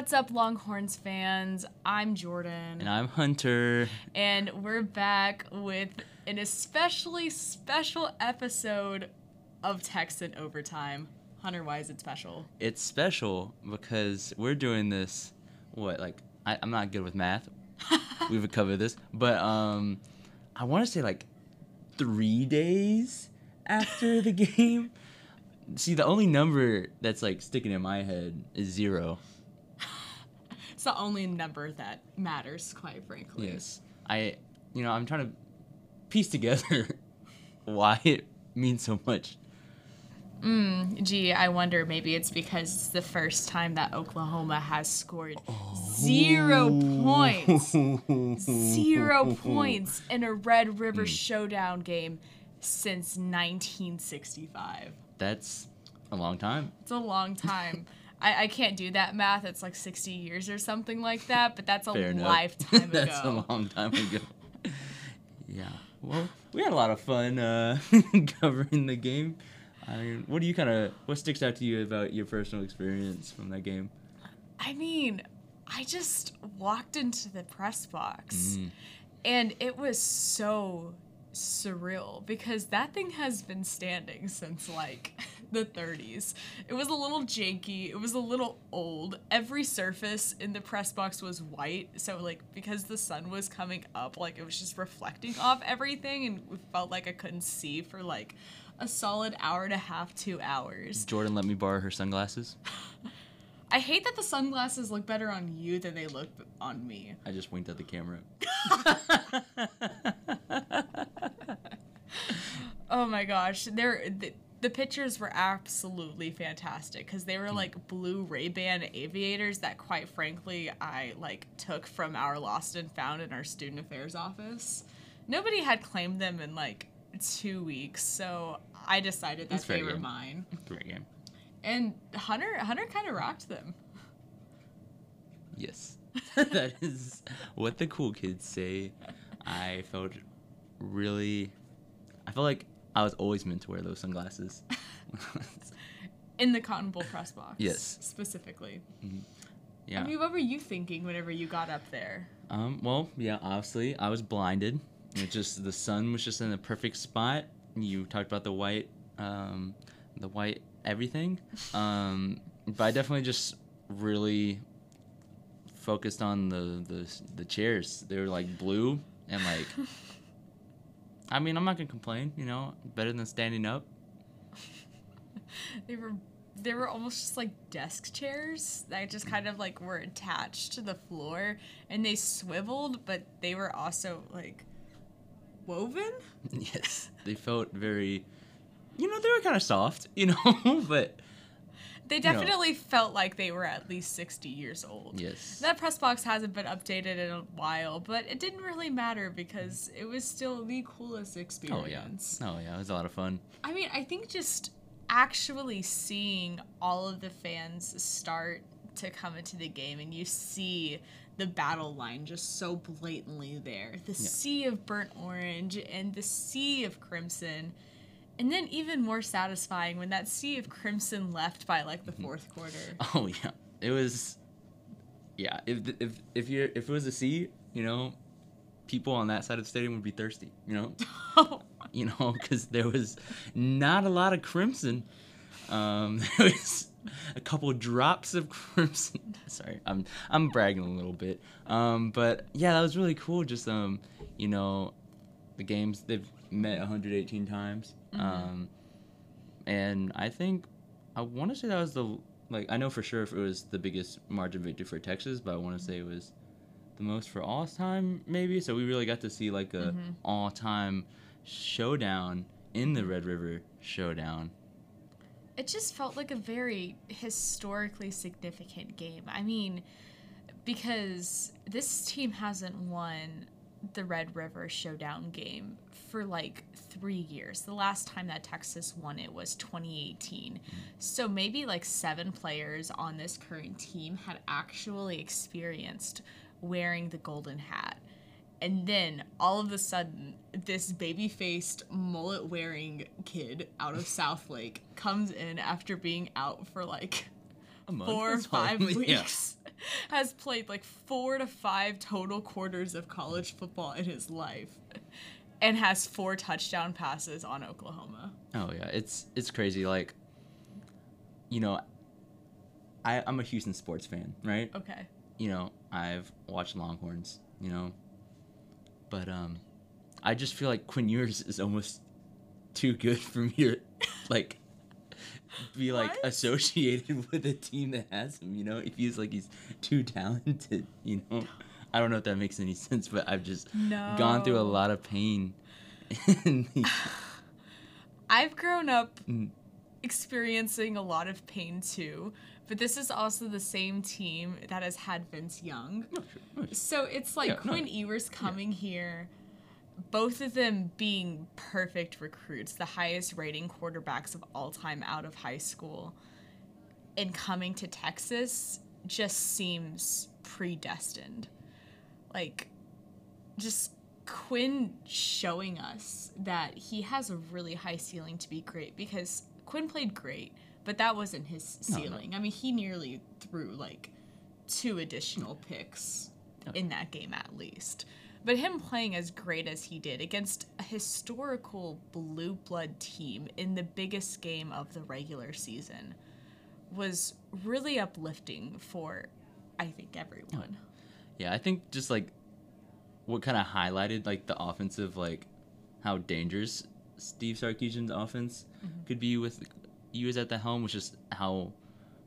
What's up, Longhorns fans? I'm Jordan. And I'm Hunter. And we're back with an especially special episode of Texan Overtime. Hunter, why is it special? It's special because we're doing this, I'm not good with math. We would cover this. But I want to say 3 days after the game. See, the only number that's sticking in my head is 0. It's the only number that matters, quite frankly. Yes. I'm trying to piece together why it means so much. Gee, I wonder, maybe it's because it's the first time that Oklahoma has scored 0 points. 0 points in a Red River Showdown game since 1965. That's a long time. It's a long time. I can't do that math. It's 60 years or something like that, but that's a lifetime ago. That's a long time ago. Yeah. Well, we had a lot of fun covering the game. I mean, what sticks out to you about your personal experience from that game? I mean, I just walked into the press box, and it was so surreal because that thing has been standing since the 30s. It was a little janky. It was a little old. Every surface in the press box was white. So because the sun was coming up, it was just reflecting off everything, and it felt like I couldn't see for a solid hour and a half, 2 hours. Jordan let me borrow her sunglasses. I hate that the sunglasses look better on you than they look on me. I just winked at the camera. Oh my gosh. The pictures were absolutely fantastic because they were blue Ray-Ban aviators that, quite frankly, I took from our Lost and Found in our student affairs office. Nobody had claimed them in 2 weeks, so I decided that they were mine. Great game. And Hunter kind of rocked them. Yes. That is what the cool kids say. I felt like I was always meant to wear those sunglasses. In the Cotton Bowl press box. Yes. Specifically. Mm-hmm. Yeah. I mean, what were you thinking whenever you got up there? Obviously, I was blinded. It just the sun was just in the perfect spot. You talked about the white, everything. But I definitely just really focused on the chairs. They were blue and I mean, I'm not gonna complain, better than standing up. They were almost just desk chairs that just kind of were attached to the floor, and they swiveled, but they were also woven. Yes, they felt very. They were kind of soft, but... They definitely felt like they were at least 60 years old. Yes. That press box hasn't been updated in a while, but it didn't really matter because it was still the coolest experience. Oh, yeah. It was a lot of fun. I mean, I think just actually seeing all of the fans start to come into the game, and you see the battle line just so blatantly there. The sea of burnt orange and the sea of crimson... And then even more satisfying when that sea of crimson left by the fourth quarter. Oh yeah, it was. Yeah, if it was a sea, people on that side of the stadium would be thirsty. Because there was not a lot of crimson. There was a couple drops of crimson. Sorry, I'm bragging a little bit. But yeah, that was really cool. Just the games they've met 118 times. Mm-hmm. And I think I want to say that was I know for sure if it was the biggest margin victory for Texas, but I want to say it was the most for all time maybe. So we really got to see a all time showdown in the Red River Showdown. It just felt like a very historically significant game. I mean, because this team hasn't won the Red River Showdown game for 3 years. The last time that Texas won it was 2018. So maybe 7 players on this current team had actually experienced wearing the golden hat. And then all of a sudden, this baby-faced, mullet-wearing kid out of Southlake comes in after being out for 4 or 5 weeks. Yeah. has played like 4 to 5 total quarters of college football in his life and has 4 touchdown passes on Oklahoma. Oh, yeah. It's crazy. Like, you know, I'm a Houston sports fan, right? Okay. You know, I've watched Longhorns, you know. But I just feel like Quinn Ewers is almost too good for me to, like, be, like, associated with a team that has him, you know? It feels like he's too talented, you know? I don't know if that makes any sense, but I've just gone through a lot of pain. I've grown up experiencing a lot of pain, too. But this is also the same team that has had Vince Young. No, sure. So it's like Quinn Ewers coming here, both of them being perfect recruits, the highest rating quarterbacks of all time out of high school, and coming to Texas just seems predestined. Like, just Quinn showing us that he has a really high ceiling to be great, because Quinn played great. But that wasn't his ceiling. No. I mean, he nearly threw, like, 2 additional picks in that game at least. But him playing as great as he did against a historical blue blood team in the biggest game of the regular season was really uplifting for, I think, everyone. Yeah, I think just, like, what kind of highlighted, like, the offensive, like, how dangerous Steve Sarkisian's offense could be with Ewers at the helm, which is how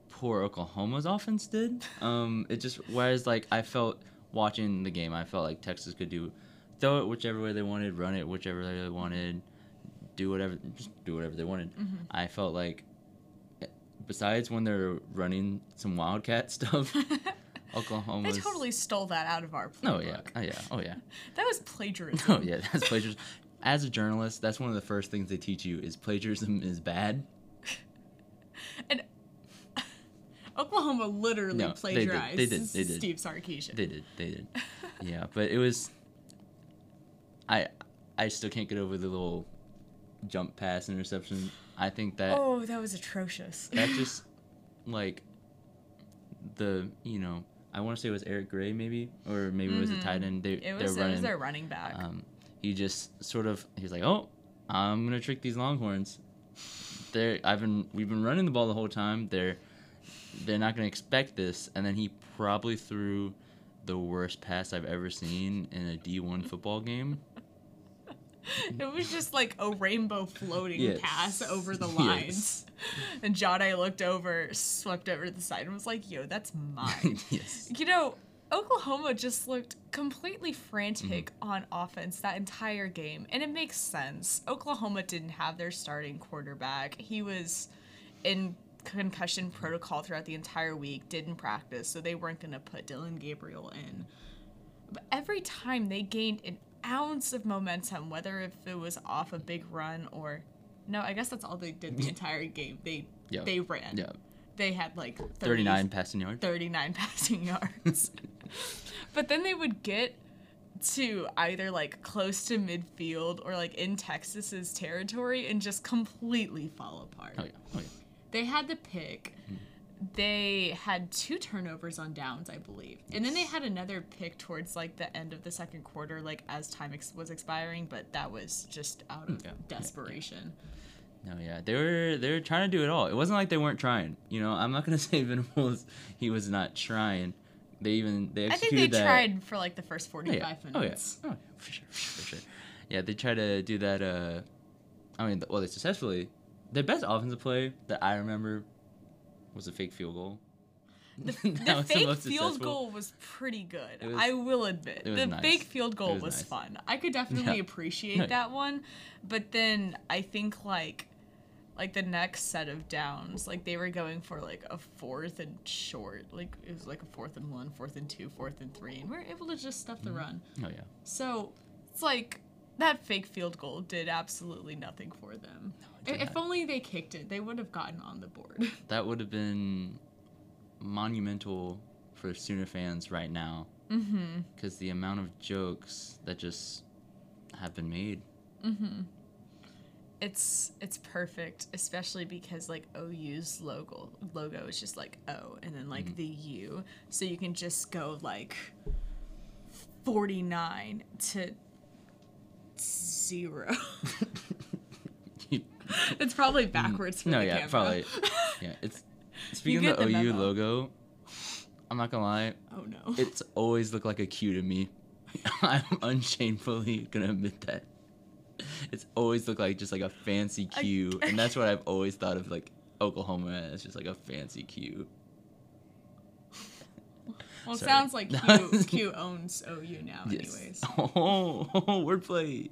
poor Oklahoma's offense did. It just, whereas, like, I felt watching the game, I felt like Texas could throw it whichever way they wanted, run it whichever way they wanted, do whatever they wanted. I felt like, besides when they're running some Wildcat stuff, Oklahoma. They totally stole that out of our playbook. Oh yeah. That was plagiarism. Oh yeah, that's plagiarism. As a journalist, that's one of the first things they teach you is plagiarism is bad. And Oklahoma literally plagiarized they did. Steve Sarkisian. They did. Yeah, but it was... I still can't get over the little jump pass interception. I think that... Oh, that was atrocious. That just, like, the, you know, I want to say it was Eric Gray, maybe? Or maybe it was the tight end. It was their running back. He just sort of... He's like, oh, I'm going to trick these Longhorns. We've been running the ball the whole time. They're not gonna expect this, and then he probably threw the worst pass I've ever seen in a D1 football game. It was just like a rainbow floating pass over the lines. Yes. And Jada looked over, swept over to the side, and was like, "Yo, that's mine." Yes. You know, Oklahoma just looked completely frantic on offense that entire game, and it makes sense. Oklahoma didn't have their starting quarterback. He was in concussion protocol throughout the entire week, didn't practice, so they weren't going to put Dillon Gabriel in. But every time they gained an ounce of momentum, whether if it was off a big run or... No, I guess that's all they did the entire game. They ran. Yeah. They had like 39 passing yards. But then they would get to either like close to midfield or like in Texas's territory and just completely fall apart. Oh yeah. They had the pick. They had 2 turnovers on downs, I believe. Yes. And then they had another pick towards like the end of the second quarter, like as time was expiring, but that was just out of desperation. Yeah. No, yeah, they were trying to do it all. It wasn't like they weren't trying. You know, I'm not gonna say Venables he was not trying. They executed. I think they tried for like the first 45 minutes. Oh yeah, for sure. Yeah, they tried to do that. They successfully. Their best offensive play that I remember was a fake field goal. The fake field goal was pretty good. I will admit. The fake field goal was fun. I could definitely appreciate that one. But then I think like the next set of downs, like they were going for like a 4th and short. Like it was like a 4th and 1, 4th and 2, 4th and 3, and we were able to just stuff the run. Oh yeah. So it's like that fake field goal did absolutely nothing for them. No, if only they kicked it, they would have gotten on the board. That would have been monumental for Sooner fans right now, because the amount of jokes that just have been made. It's perfect, especially because like OU's logo is just like O and then like the U, so you can just go like 49-0. It's probably backwards for the camera. Probably. Yeah, it's speaking of the OU memo. Logo, I'm not gonna lie. Oh no. It's always looked like a Q to me. I'm unshamefully gonna admit that. It's always looked like just like a fancy Q, and that's what I've always thought of like Oklahoma as, just like a fancy Q. Well, it sounds like Q owns OU now, anyways. Oh, wordplay.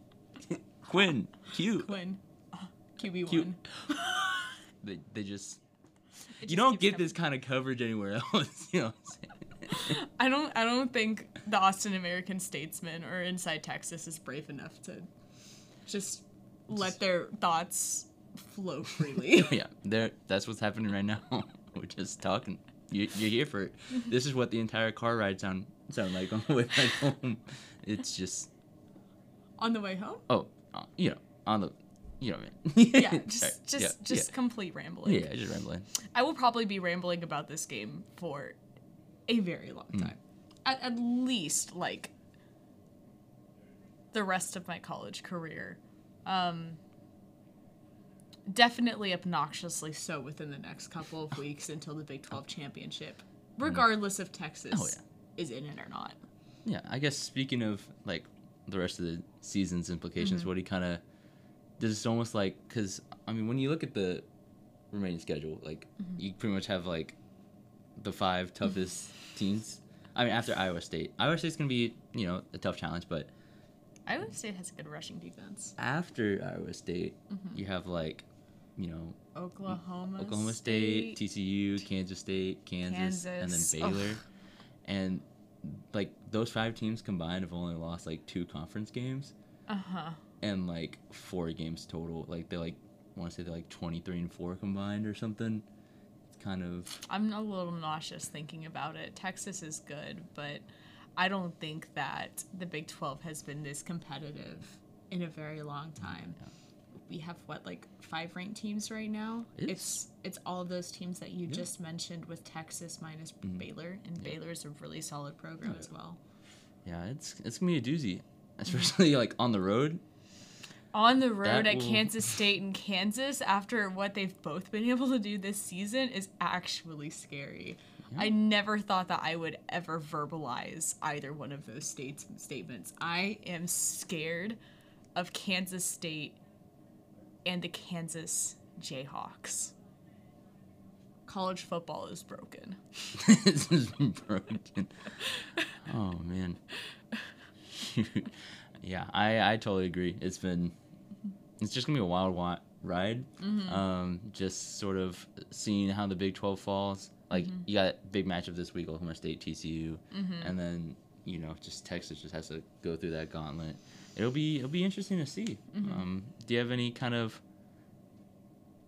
Quinn, Q. Quinn, QB1. They just. You don't get this kind of coverage anywhere else. You know what I'm saying? I don't think the Austin American-Statesman or Inside Texas is brave enough to just let their thoughts flow freely. That's what's happening right now. We're just talking. You're here for it. This is what the entire car ride sound like on the way back home. It's just on the way home. Oh, complete rambling. Yeah, just rambling. I will probably be rambling about this game for a very long time, at least like the rest of my college career. Definitely obnoxiously so within the next couple of weeks until the Big 12 championship, regardless of Texas is in it or not. Yeah, I guess speaking of like the rest of the season's implications, what he kind of there's almost like, because I mean when you look at the remaining schedule, like you pretty much have like the five toughest teams. I mean after Iowa State's gonna be a tough challenge, but Iowa State has a good rushing defense. After Iowa State, you have like, Oklahoma State, TCU, Kansas State, Kansas, and then Baylor. And like those five teams combined have only lost like 2 conference games. And like 4 games total. Like they like want to say they're like 23-4 combined or something. It's kind of. I'm a little nauseous thinking about it. Texas is good, but I don't think that the Big 12 has been this competitive in a very long time. Yeah. We have, 5 ranked teams right now? It's all of those teams that you just mentioned with Texas minus Baylor, and Baylor is a really solid program as well. Yeah, it's going to be a doozy, especially, on the road. On the road at Kansas State and Kansas, after what they've both been able to do this season, is actually scary. I never thought that I would ever verbalize either one of those statements. I am scared of Kansas State and the Kansas Jayhawks. College football is broken. This has been broken. Oh, man. Yeah, I totally agree. It's just going to be a wild ride. Just sort of seeing how the Big 12 falls. You got a big matchup this week, Oklahoma State, TCU, and then, just Texas just has to go through that gauntlet. It'll be interesting to see. Do you have any kind of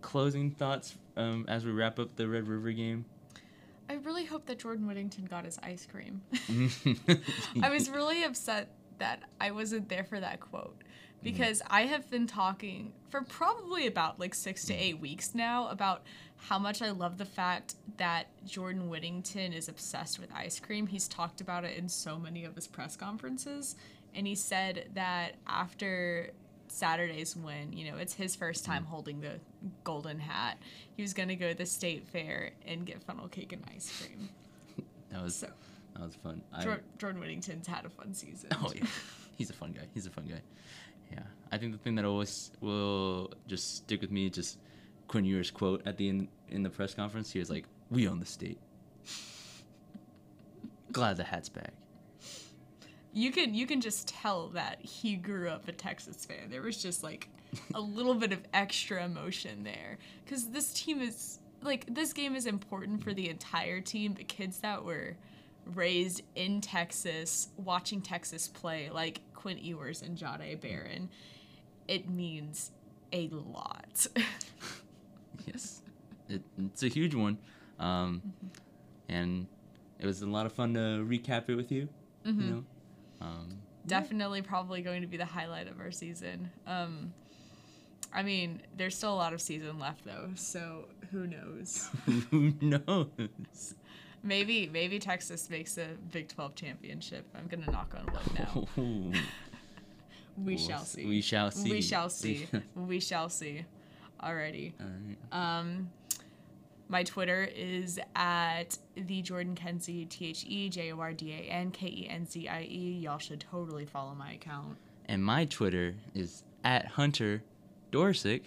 closing thoughts as we wrap up the Red River game? I really hope that Jordan Whittington got his ice cream. I was really upset that I wasn't there for that quote, because I have been talking for probably about 6 to 8 weeks now about how much I love the fact that Jordan Whittington is obsessed with ice cream. He's talked about it in so many of his press conferences, and he said that after Saturday's win, it's his first time holding the golden hat, he was going to go to the state fair and get funnel cake and ice cream. That was fun. Jordan Whittington's had a fun season. Oh, yeah. He's a fun guy. Yeah, I think the thing that always will just stick with me, just Quinn Ewers' quote at the end in the press conference. He was like, "We own the state." Glad the hat's back. You can just tell that he grew up a Texas fan. There was just a little bit of extra emotion there, because this team is this game is important for the entire team. But kids that were raised in Texas, watching Texas play, like Quinn Ewers and Jada Barron, it means a lot. Yes. It's a huge one. And it was a lot of fun to recap it with you. Definitely probably going to be the highlight of our season. I mean, there's still a lot of season left, though, so who knows? Who knows? Maybe Texas makes a Big 12 championship. I'm going to knock on wood now. We shall see. Alrighty. My Twitter is at the Jordan Kenzie, TheJordanKenzie. Y'all should totally follow my account. And my Twitter is at Hunter Dorsick,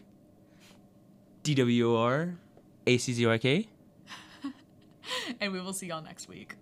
DWORACZork. And we will see y'all next week.